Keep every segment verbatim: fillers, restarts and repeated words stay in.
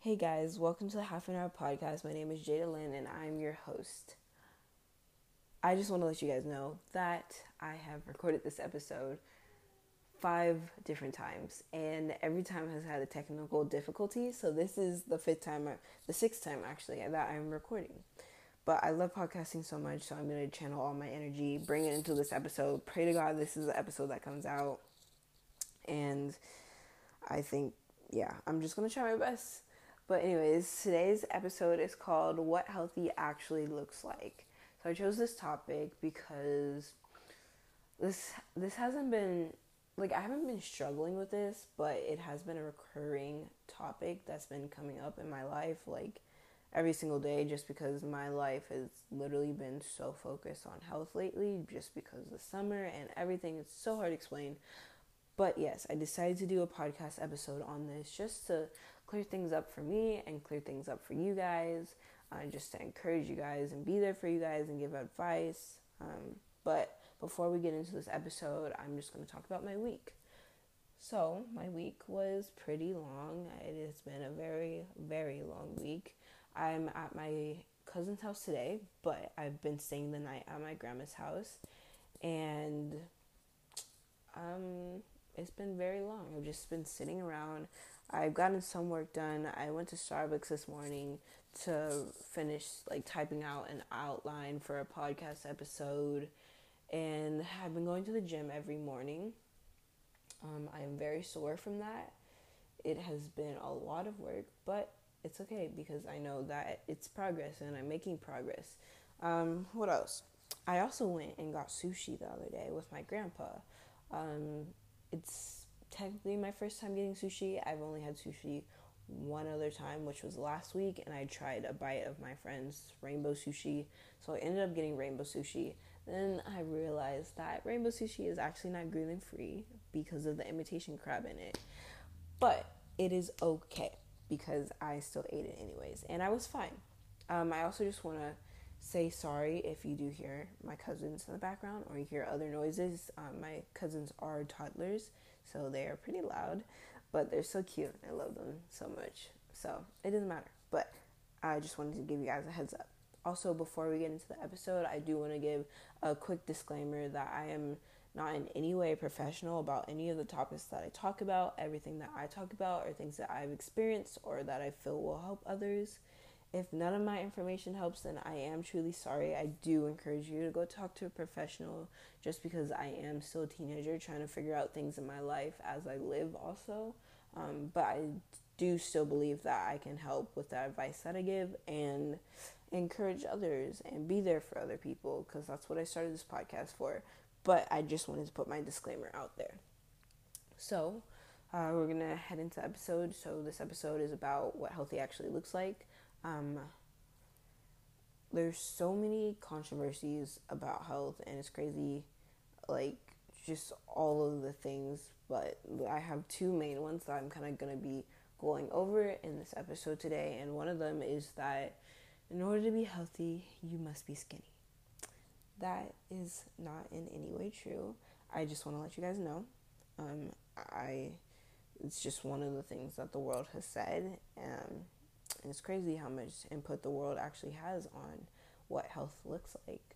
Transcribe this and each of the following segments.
Hey guys, welcome to the Half an Hour Podcast. My name is Jada Lynn and I'm your host. I just want to let you guys know that I have recorded this episode five different times and every time has had a technical difficulty. So this is the fifth time, I, the sixth time actually, that I'm recording. But I love podcasting so much, so I'm going to channel all my energy, bring it into this episode. Pray to God this is the episode that comes out. And I think, yeah, I'm just going to try my best. But anyways, today's episode is called What Healthy Actually Looks Like. So I chose this topic because this this hasn't been, like, I haven't been struggling with this, but it has been a recurring topic that's been coming up in my life, like, every single day, just because my life has literally been so focused on health lately, just because the summer and everything, it's so hard to explain. But yes, I decided to do a podcast episode on this just to clear things up for me and clear things up for you guys, uh, just to encourage you guys and be there for you guys and give advice. Um, but before we get into this episode, I'm just going to talk about my week. So my week was pretty long. It has been a very, very long week. I'm at my cousin's house today, but I've been staying the night at my grandma's house, and um, it's been very long. I've just been sitting around. I've gotten some work done. I went to Starbucks this morning to finish like typing out an outline for a podcast episode, and I've been going to the gym every morning. Um, I am very sore from that. It has been a lot of work, but it's okay because I know that it's progress and I'm making progress. Um, what else? I also went and got sushi the other day with my grandpa. Um, it's technically my first time getting sushi. I've only had sushi one other time, which was last week, and I tried a bite of my friend's rainbow sushi, so I ended up getting rainbow sushi. Then I realized that rainbow sushi is actually not gluten-free because of the imitation crab in it, but it is okay because I still ate it anyways, and I was fine. Um, I also just want to say sorry if you do hear my cousins in the background or you hear other noises. Um, my cousins are toddlers, so they are pretty loud, but they're so cute. I love them so much. So it doesn't matter, but I just wanted to give you guys a heads up. Also, before we get into the episode, I do want to give a quick disclaimer that I am not in any way professional about any of the topics that I talk about. Everything that I talk about are things that I've experienced or that I feel will help others. If none of my information helps, then I am truly sorry. I do encourage you to go talk to a professional just because I am still a teenager trying to figure out things in my life as I live also. Um, but I do still believe that I can help with the advice that I give and encourage others and be there for other people because that's what I started this podcast for. But I just wanted to put my disclaimer out there. So uh, we're going to head into the episode. So this episode is about what healthy actually looks like. Um, there's so many controversies about health and it's crazy, like just all of the things, but I have two main ones that I'm kind of going to be going over in this episode today. And one of them is that in order to be healthy, you must be skinny. That is not in any way true. I just want to let you guys know. Um, I, it's just one of the things that the world has said. Um, And it's crazy how much input the world actually has on what health looks like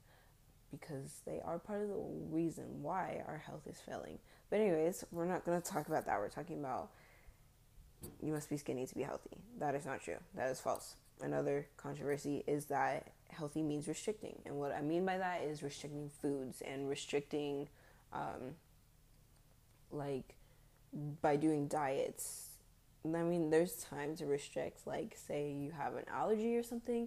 because they are part of the reason why our health is failing. But anyways, we're not going to talk about that. We're talking about you must be skinny to be healthy. That is not true. That is false. Another controversy is that healthy means restricting. And what I mean by that is restricting foods and restricting, um, like, by doing diets. I mean, there's time to restrict, like, say you have an allergy or something,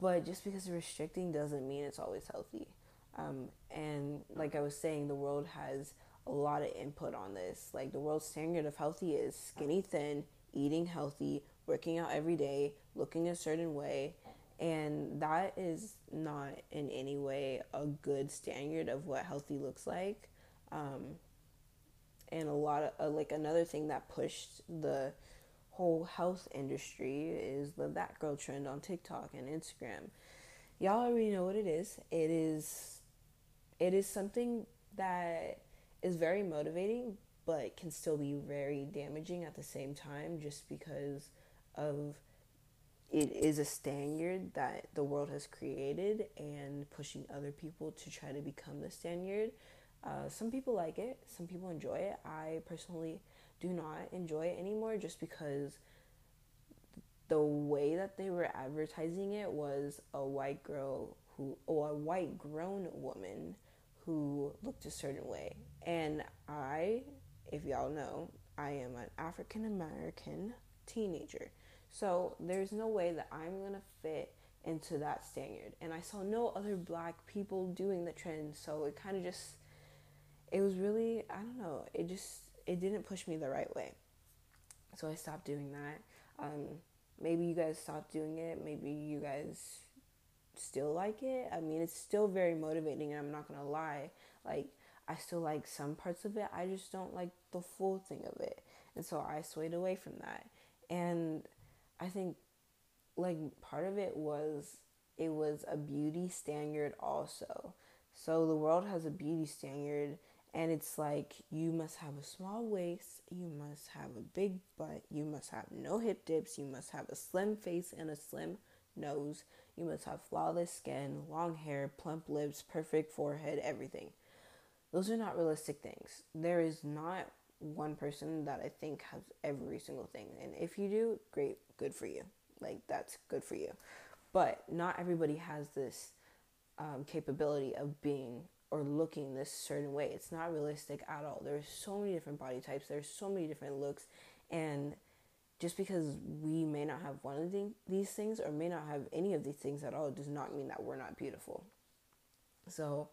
but just because restricting doesn't mean it's always healthy. Um, and like I was saying, the world has a lot of input on this. Like, the world's standard of healthy is skinny, thin, eating healthy, working out every day, looking a certain way, and that is not in any way a good standard of what healthy looks like. Um, And a lot of, uh, like, another thing that pushed the whole health industry is the that girl trend on TikTok and Instagram. y'all already know what it is. It is, it is something that is very motivating, but can still be very damaging at the same time, just because of it is a standard that the world has created and pushing other people to try to become the standard. Uh, some people like it. Some people enjoy it. I personally do not enjoy it anymore, just because the way that they were advertising it was a white girl who, or a white grown woman who looked a certain way. And I, if y'all know, I am an African American teenager. So there's no way that I'm going to fit into that standard. And I saw no other black people doing the trend. So it kind of just, it was really, I don't know, it just, it didn't push me the right way. So I stopped doing that. Um, maybe you guys stopped doing it. Maybe you guys still like it. I mean, it's still very motivating, and I'm not going to lie. Like, I still like some parts of it. I just don't like the full thing of it. And so I swayed away from that. And I think, like, part of it was, it was a beauty standard also. So the world has a beauty standard, and it's like, you must have a small waist, you must have a big butt, you must have no hip dips, you must have a slim face and a slim nose, you must have flawless skin, long hair, plump lips, perfect forehead, everything. Those are not realistic things. There is not one person that I think has every single thing. And if you do, great, good for you. Like, that's good for you. But not everybody has this um, capability of being or looking this certain way. It's not realistic at all. There's so many different body types. There's so many different looks. And just because we may not have one of the, these things, or may not have any of these things at all, does not mean that we're not beautiful. So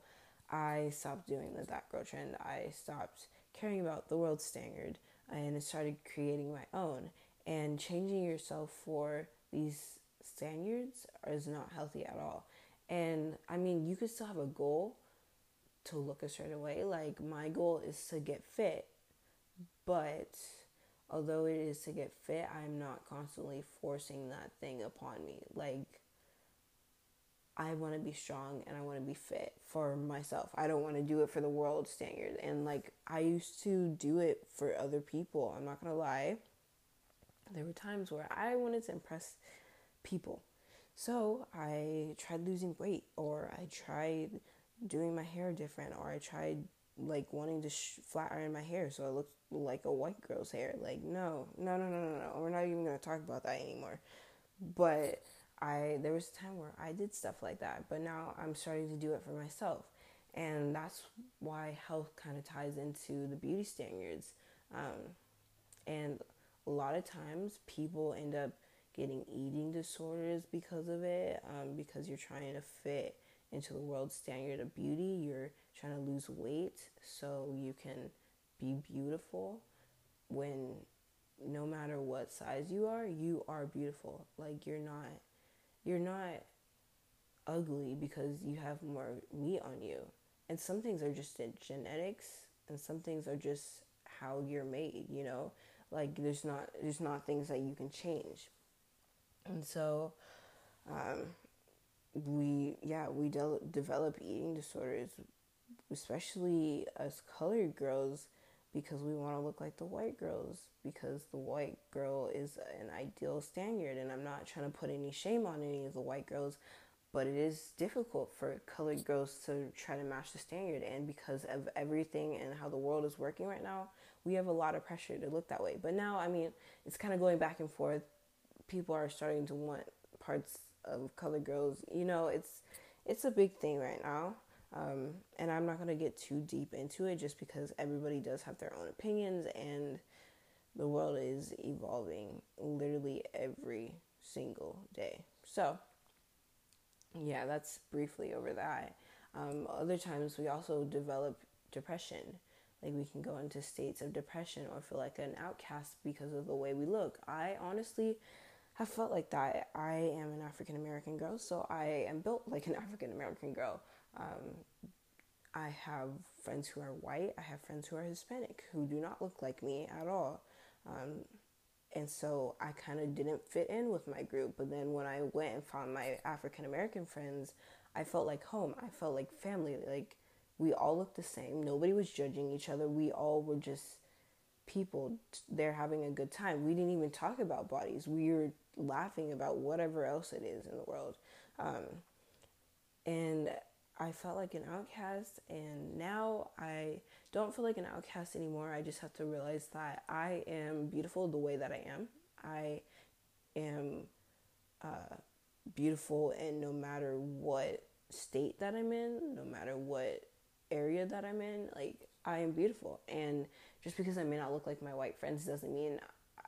I stopped doing the that girl trend. I stopped caring about the world standard, and started creating my own. And changing yourself for these standards is not healthy at all. And I mean, you could still have a goal to look a certain way. Like, my goal is to get fit, but although it is to get fit, I'm not constantly forcing that thing upon me. Like, I want to be strong and I want to be fit for myself. I don't want to do it for the world standard. And like, I used to do it for other people. I'm not going to lie. There were times where I wanted to impress people. So I tried losing weight, or I tried doing my hair different, or I tried like wanting to sh- flat iron my hair so it looked like a white girl's hair. Like, no, no, no, no, no, no. We're not even going to talk about that anymore. But I there was a time where I did stuff like that, but now I'm starting to do it for myself. And that's why health kind of ties into the beauty standards. Um, and a lot of times people end up getting eating disorders because of it, um, because you're trying to fit into the world standard of beauty. You're trying to lose weight so you can be beautiful, when no matter what size you are, you are beautiful. Like, you're not... You're not ugly because you have more meat on you. And some things are just genetics, and some things are just how you're made, you know? Like, there's not there's not things that you can change. And so, um, we, yeah, we de- develop eating disorders, especially as colored girls, because we want to look like the white girls, because the white girl is an ideal standard. And I'm not trying to put any shame on any of the white girls, but it is difficult for colored girls to try to match the standard. And because of everything and how the world is working right now, we have a lot of pressure to look that way. But now, I mean, it's kind of going back and forth. People are starting to want parts of colored girls. You know, it's it's a big thing right now. Um, and I'm not going to get too deep into it, just because everybody does have their own opinions, and the world is evolving literally every single day. So yeah, that's briefly over that. Um, other times we also develop depression. Like, we can go into states of depression or feel like an outcast because of the way we look. I honestly have felt like that. I am an African American girl, so I am built like an African American girl. Um, I have friends who are white. I have friends who are Hispanic who do not look like me at all. Um, And so I kind of didn't fit in with my group. But then when I went and found my African-American friends, I felt like home. I felt like family. Like, we all looked the same. Nobody was judging each other. We all were just people. They're having a good time. We didn't even talk about bodies. We were laughing about whatever else it is in the world. Um, and I felt like an outcast. And now I don't feel like an outcast anymore. I just have to realize that I am beautiful the way that I am. I am uh, beautiful, and no matter what state that I'm in, no matter what area that I'm in, like, I am beautiful. And just because I may not look like my white friends doesn't mean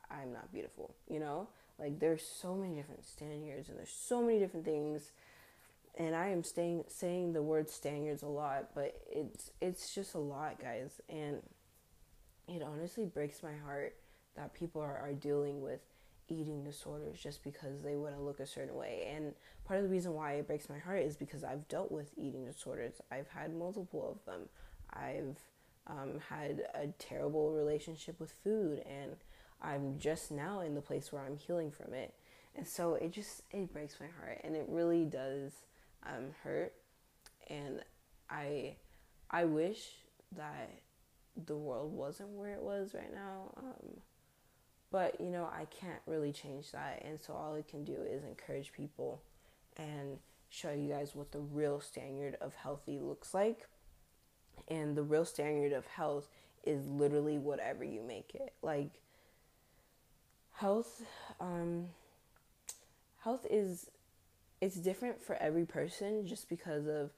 I'm not beautiful, you know? Like, there's so many different standards, and there's so many different things. And I am staying, saying the word standards a lot, but it's it's just a lot, guys. And it honestly breaks my heart that people are, are dealing with eating disorders just because they want to look a certain way. And part of the reason why it breaks my heart is because I've dealt with eating disorders. I've had multiple of them. I've um, had a terrible relationship with food, and I'm just now in the place where I'm healing from it. And so it just, it breaks my heart, and it really does um, hurt. And I, I wish that the world wasn't where it was right now. Um, But, you know, I can't really change that. And so all I can do is encourage people and show you guys what the real standard of healthy looks like. And the real standard of health is literally whatever you make it. Like, health, um, health is, it's different for every person just because of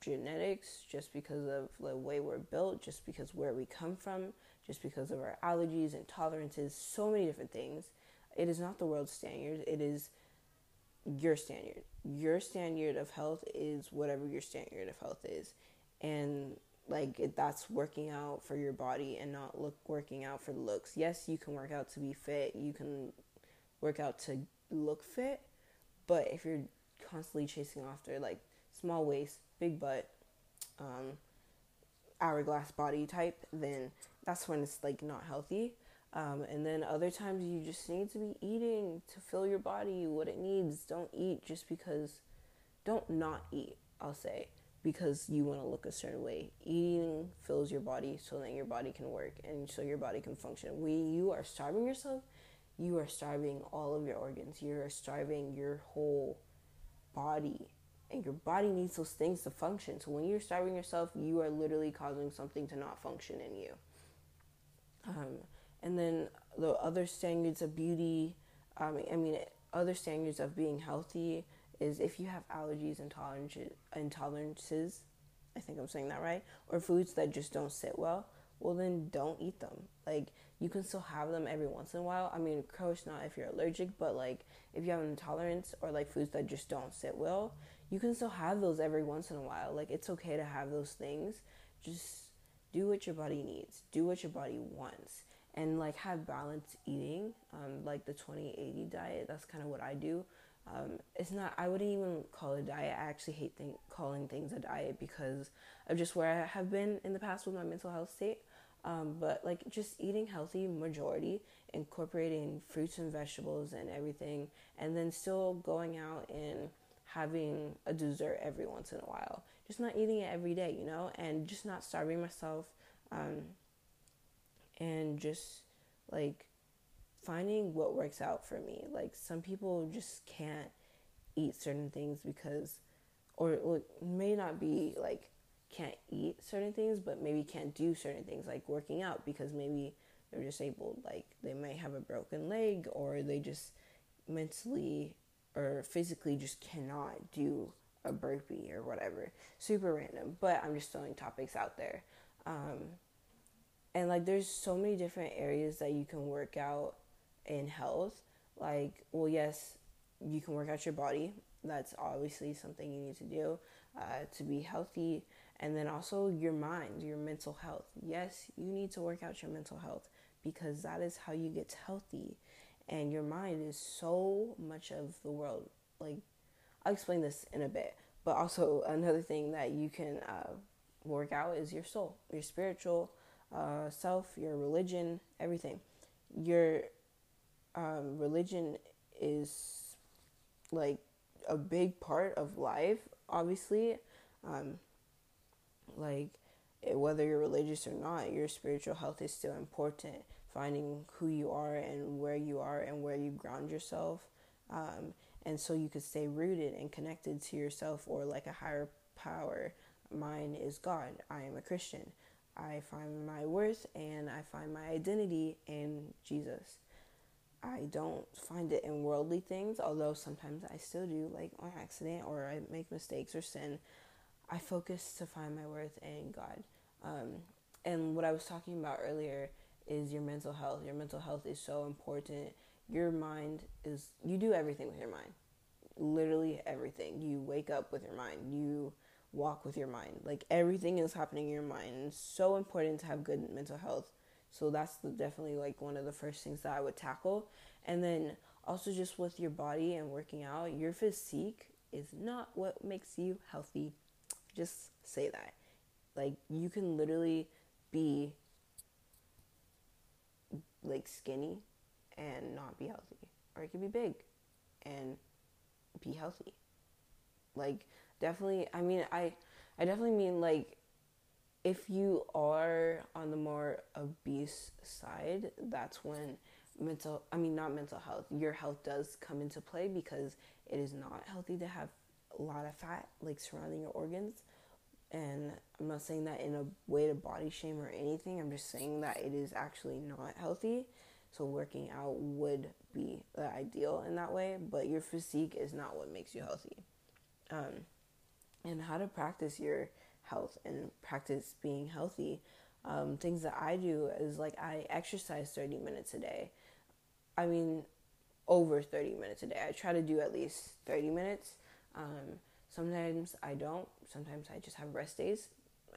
genetics, just because of the way we're built, just because where we come from, just because of our allergies and tolerances, so many different things. It is not the world's standard. It is your standard. Your standard of health is whatever your standard of health is. And, like, it, that's working out for your body and not look working out for the looks. Yes, you can work out to be fit. You can work out to look fit. But if you're constantly chasing after, like, small waist, big butt, um, hourglass body type, then that's when it's, like, not healthy. Um, and then other times you just need to be eating to fill your body what it needs. Don't eat just because, don't not eat, I'll say, because you want to look a certain way. Eating fills your body so that your body can work and so your body can function. When you are starving yourself, you are starving all of your organs. You are starving your whole body. And your body needs those things to function. So when you're starving yourself, you are literally causing something to not function in you. Um, and then the other standards of beauty, um, I mean, other standards of being healthy is if you have allergies and intolerances, I think I'm saying that right, or foods that just don't sit well, well then don't eat them. Like, you can still have them every once in a while. I mean, of course not if you're allergic, but, like, if you have an intolerance or, like, foods that just don't sit well, you can still have those every once in a while. Like, it's okay to have those things. Just do what your body needs. Do what your body wants. And, like, have balanced eating. Um, like, the twenty eighty diet, that's kind of what I do. Um, it's not, I wouldn't even call it a diet. I actually hate think, calling things a diet because of just where I have been in the past with my mental health state. Um, but, like, just eating healthy majority, incorporating fruits and vegetables and everything, and then still going out and having a dessert every once in a while. Just not eating it every day, you know, and just not starving myself, um, and just, like, finding what works out for me. Like, some people just can't eat certain things because, or, or may not be, like, can't eat certain things, but maybe can't do certain things, like working out, because maybe they're disabled. Like, they might have a broken leg, or they just mentally or physically just cannot do a burpee or whatever. Super random, but I'm just throwing topics out there. Um, and, like, there's so many different areas that you can work out in health. Like, well, yes, you can work out your body. That's obviously something you need to do uh, to be healthy. And then also your mind, your mental health. Yes, you need to work out your mental health because that is how you get healthy. And your mind is so much of the world. Like, I'll explain this in a bit. But also another thing that you can uh, work out is your soul, your spiritual uh, self, your religion, everything. Your um, religion is like a big part of life, obviously. Um, like whether you're religious or not, your spiritual health is still important. Finding who you are and where you are and where you ground yourself. Um, and so you could stay rooted and connected to yourself or like a higher power. Mine is God. I am a Christian. I find my worth and I find my identity in Jesus. I don't find it in worldly things, although sometimes I still do, like on accident, or I make mistakes or sin. I focus to find my worth in God. Um, and what I was talking about earlier is your mental health. Your mental health is so important. Your mind is, you do everything with your mind. Literally everything. You wake up with your mind. You walk with your mind. Like everything is happening in your mind. And it's so important to have good mental health. So that's the, definitely like one of the first things that I would tackle. And then also just with your body and working out, your physique is not what makes you healthy. Just say that. Like you can literally be like skinny and not be healthy, or it could be big and be healthy. Like definitely, I mean, I, I definitely mean like if you are on the more obese side, that's when mental, I mean, not mental health, your health does come into play, because it is not healthy to have a lot of fat like surrounding your organs. And I'm not saying that in a way to body shame or anything. I'm just saying that it is actually not healthy. So working out would be the ideal in that way. But your physique is not what makes you healthy. Um, and how to practice your health and practice being healthy. Um, things that I do is like I exercise thirty minutes a day. I mean, over thirty minutes a day. I try to do at least thirty minutes. Um, sometimes I don't. Sometimes I just have rest days.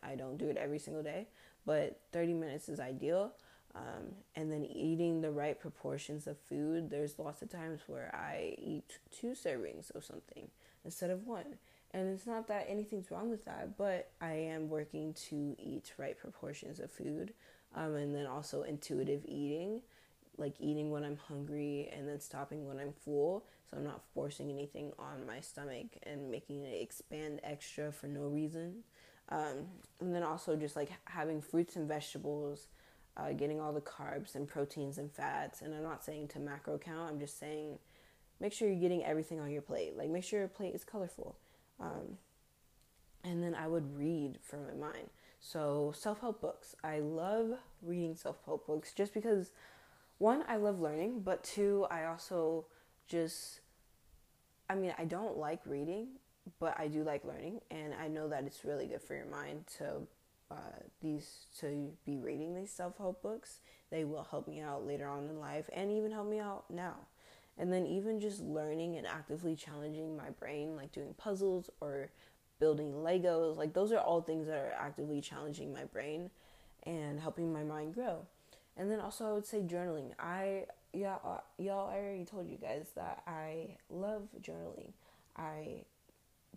I don't do it every single day, but thirty minutes is ideal. Um, and then eating the right proportions of food. There's lots of times where I eat two servings of something instead of one. And it's not that anything's wrong with that, but I am working to eat right proportions of food. Um, and then also intuitive eating, like eating when I'm hungry and then stopping when I'm full. So I'm not forcing anything on my stomach and making it expand extra for no reason. Um, and then also just like having fruits and vegetables, uh, getting all the carbs and proteins and fats. And I'm not saying to macro count. I'm just saying make sure you're getting everything on your plate. Like make sure your plate is colorful. Um, and then I would read from my mind. So self-help books. I love reading self-help books just because, one, I love learning, but two, I also just, I mean, I don't like reading, but I do like learning, and I know that it's really good for your mind to uh, these to be reading these self-help books. They will help me out later on in life, and even help me out now. And then even just learning and actively challenging my brain, like doing puzzles or building Legos, like those are all things that are actively challenging my brain and helping my mind grow. And then also I would say journaling. I, yeah, uh, y'all, I already told you guys that I love journaling. I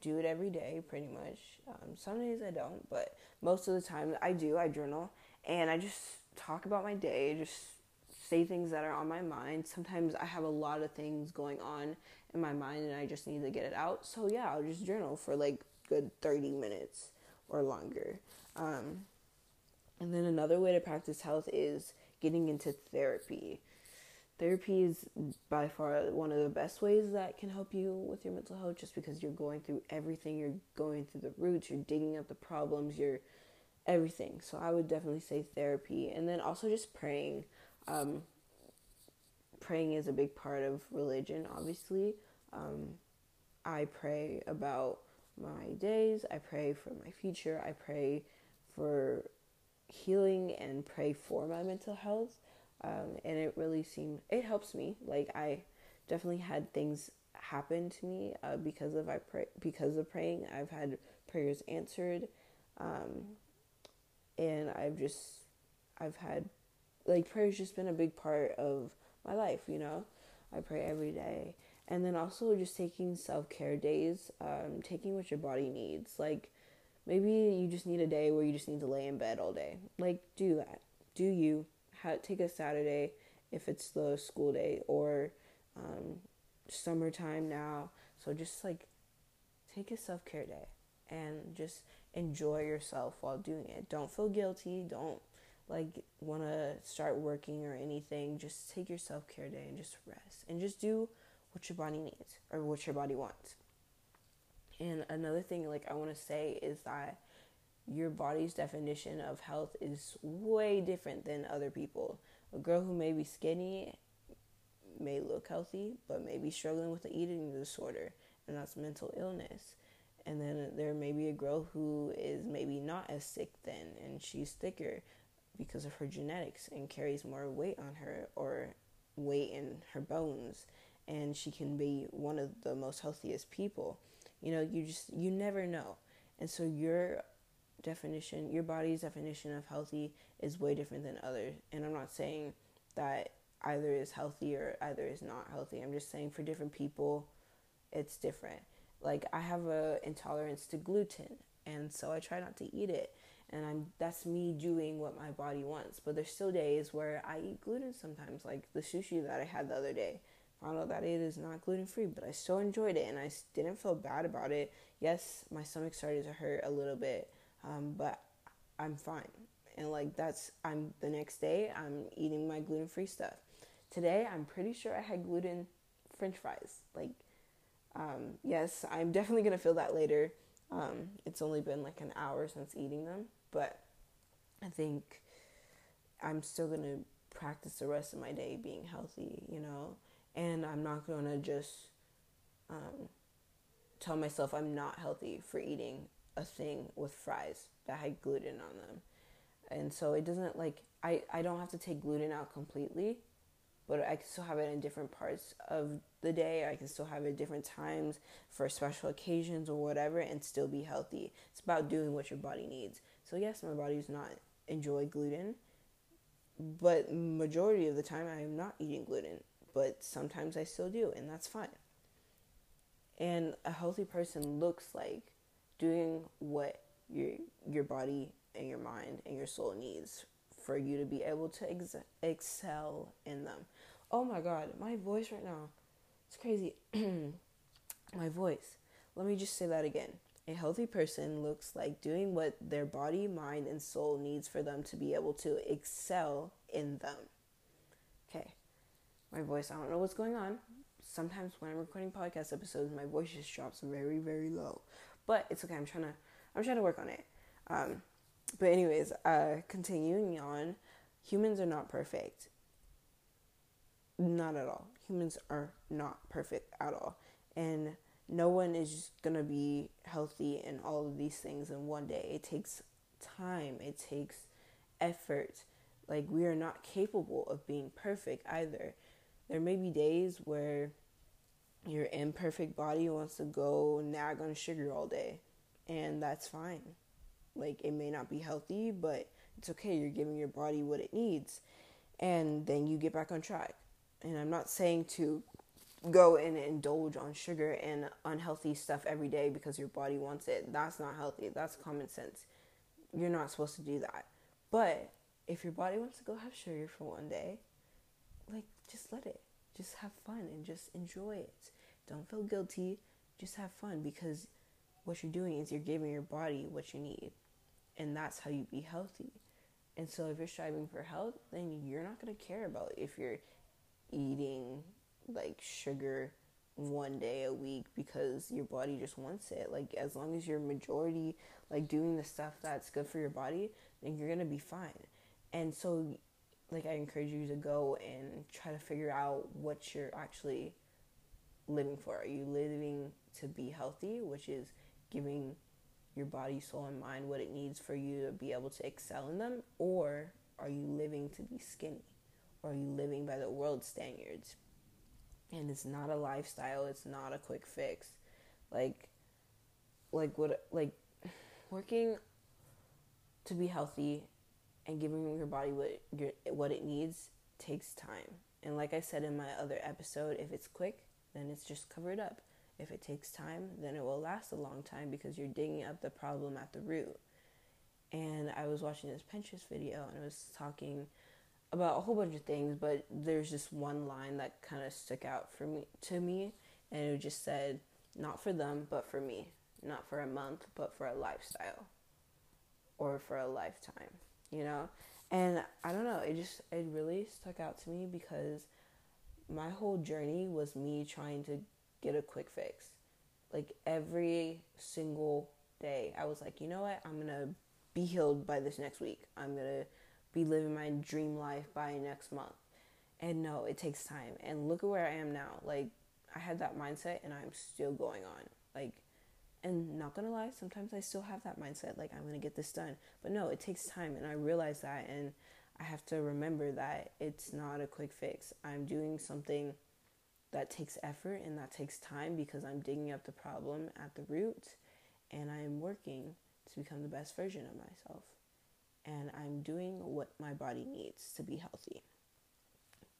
do it every day, pretty much. Um, some days I don't, but most of the time I do. I journal, and I just talk about my day, just say things that are on my mind. Sometimes I have a lot of things going on in my mind, and I just need to get it out. So yeah, I'll just journal for like good thirty minutes or longer. Um, and then another way to practice health is getting into therapy. Therapy is by far one of the best ways that can help you with your mental health, just because you're going through everything. You're going through the roots, you're digging up the problems, you're everything. So I would definitely say therapy. And then also just praying. Um, praying is a big part of religion, obviously. Um, I pray about my days. I pray for my future. I pray for healing and pray for my mental health. Um, and it really seemed, it helps me. Like I definitely had things happen to me uh, because of I pray because of praying. I've had prayers answered, um, and I've just I've had like prayer's just been a big part of my life. You know, I pray every day, and then also just taking self-care days, um, taking what your body needs. Like maybe you just need a day where you just need to lay in bed all day. Like do that. Do you. How, take a Saturday if it's the school day or um, summertime now. So just like take a self-care day and just enjoy yourself while doing it. Don't feel guilty. Don't like want to start working or anything. Just take your self-care day and just rest and just do what your body needs or what your body wants. And another thing like I want to say is that your body's definition of health is way different than other people. A girl who may be skinny may look healthy, but may be struggling with an eating disorder, and that's mental illness. And then there may be a girl who is maybe not as sick then, and she's thicker because of her genetics and carries more weight on her or weight in her bones, and she can be one of the most healthiest people. You know, you just, you never know. And so your definition, your body's definition of healthy is way different than others. And I'm not saying that either is healthy or either is not healthy. I'm just saying for different people, it's different. Like I have a intolerance to gluten, and so I try not to eat it. And I'm that's me doing what my body wants. But there's still days where I eat gluten sometimes, like the sushi that I had the other day. Found out that it is not gluten-free, but I still enjoyed it, and I didn't feel bad about it. Yes, my stomach started to hurt a little bit, um, but I'm fine. And like that's, I'm the next day, I'm eating my gluten-free stuff. Today, I'm pretty sure I had gluten French fries. Like, um, yes, I'm definitely gonna feel that later. Um, it's only been like an hour since eating them, but I think I'm still gonna practice the rest of my day being healthy, you know. And I'm not going to just um, tell myself I'm not healthy for eating a thing with fries that had gluten on them. And so it doesn't, like, I, I don't have to take gluten out completely, but I can still have it in different parts of the day. I can still have it at different times for special occasions or whatever and still be healthy. It's about doing what your body needs. So, yes, my body does not enjoy gluten, but majority of the time I am not eating gluten. But sometimes I still do, and that's fine. And a healthy person looks like doing what your your body and your mind and your soul needs for you to be able to ex- excel in them. Oh my God, my voice right now. It's crazy. My voice. Let me just say that again. A healthy person looks like doing what their body, mind, and soul needs for them to be able to excel in them. Okay. My voice, I don't know what's going on. Sometimes when I'm recording podcast episodes, my voice just drops very, very low. But it's okay. I'm trying to, I'm trying to work on it. Um, but anyways, uh, continuing on, humans are not perfect. Not at all. Humans are not perfect at all. And no one is going to be healthy in all of these things in one day. It takes time. It takes effort. Like, we are not capable of being perfect either. There may be days where your imperfect body wants to go nag on sugar all day, and that's fine. Like, it may not be healthy, but it's okay. You're giving your body what it needs, and then you get back on track. And I'm not saying to go and indulge on sugar and unhealthy stuff every day because your body wants it. That's not healthy. That's common sense. You're not supposed to do that. But if your body wants to go have sugar for one day, like, just let it. Just have fun and just enjoy it. Don't feel guilty. Just have fun, because what you're doing is you're giving your body what you need. And that's how you be healthy. And so if you're striving for health, then you're not going to care about if you're eating, like, sugar one day a week because your body just wants it. Like, as long as you're majority, like, doing the stuff that's good for your body, then you're going to be fine. And so, like, I encourage you to go and try to figure out what you're actually living for. Are you living to be healthy, which is giving your body, soul, and mind what it needs for you to be able to excel in them? Or are you living to be skinny? Or are you living by the world's standards? And it's not a lifestyle. It's not a quick fix. Like, like what, like working to be healthy and giving your body what your, what it needs takes time. And like I said in my other episode, if it's quick, then it's just covered up. If it takes time, then it will last a long time because you're digging up the problem at the root. And I was watching this Pinterest video, and it was talking about a whole bunch of things, but there's just one line that kind of stuck out for me to me, and it just said, "Not for them, but for me. Not for a month, but for a lifestyle, or for a lifetime." You know, and I don't know. It just it really stuck out to me because my whole journey was me trying to get a quick fix. Like every single day, I was like, you know what? I'm gonna be healed by this next week. I'm gonna be living my dream life by next month. And no, it takes time. And look at where I am now. Like, I had that mindset and I'm still going on. Like, and not gonna lie, sometimes I still have that mindset. Like, I'm gonna get this done. But no, it takes time. And I realize that. And I have to remember that it's not a quick fix. I'm doing something that takes effort and that takes time because I'm digging up the problem at the root, and I'm working to become the best version of myself. And I'm doing what my body needs to be healthy.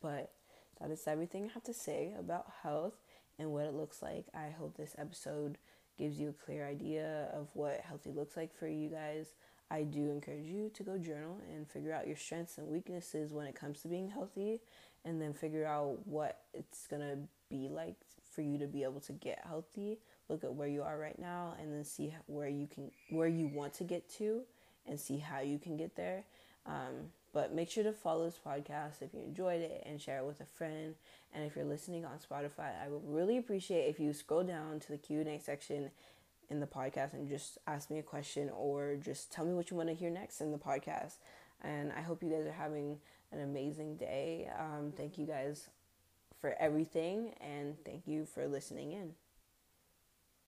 But that is everything I have to say about health and what it looks like. I hope this episode gives you a clear idea of what healthy looks like for you guys. I do encourage you to go journal and figure out your strengths and weaknesses when it comes to being healthy, and then figure out what it's going to be like for you to be able to get healthy. Look at where you are right now, and then see where you can, where you want to get to, and see how you can get there. Um, but make sure to follow this podcast if you enjoyed it, and share it with a friend. And if you're listening on Spotify, I would really appreciate if you scroll down to the Q and A section in the podcast and just ask me a question, or just tell me what you want to hear next in the podcast. And I hope you guys are having an amazing day. Um, thank you guys for everything, and thank you for listening in.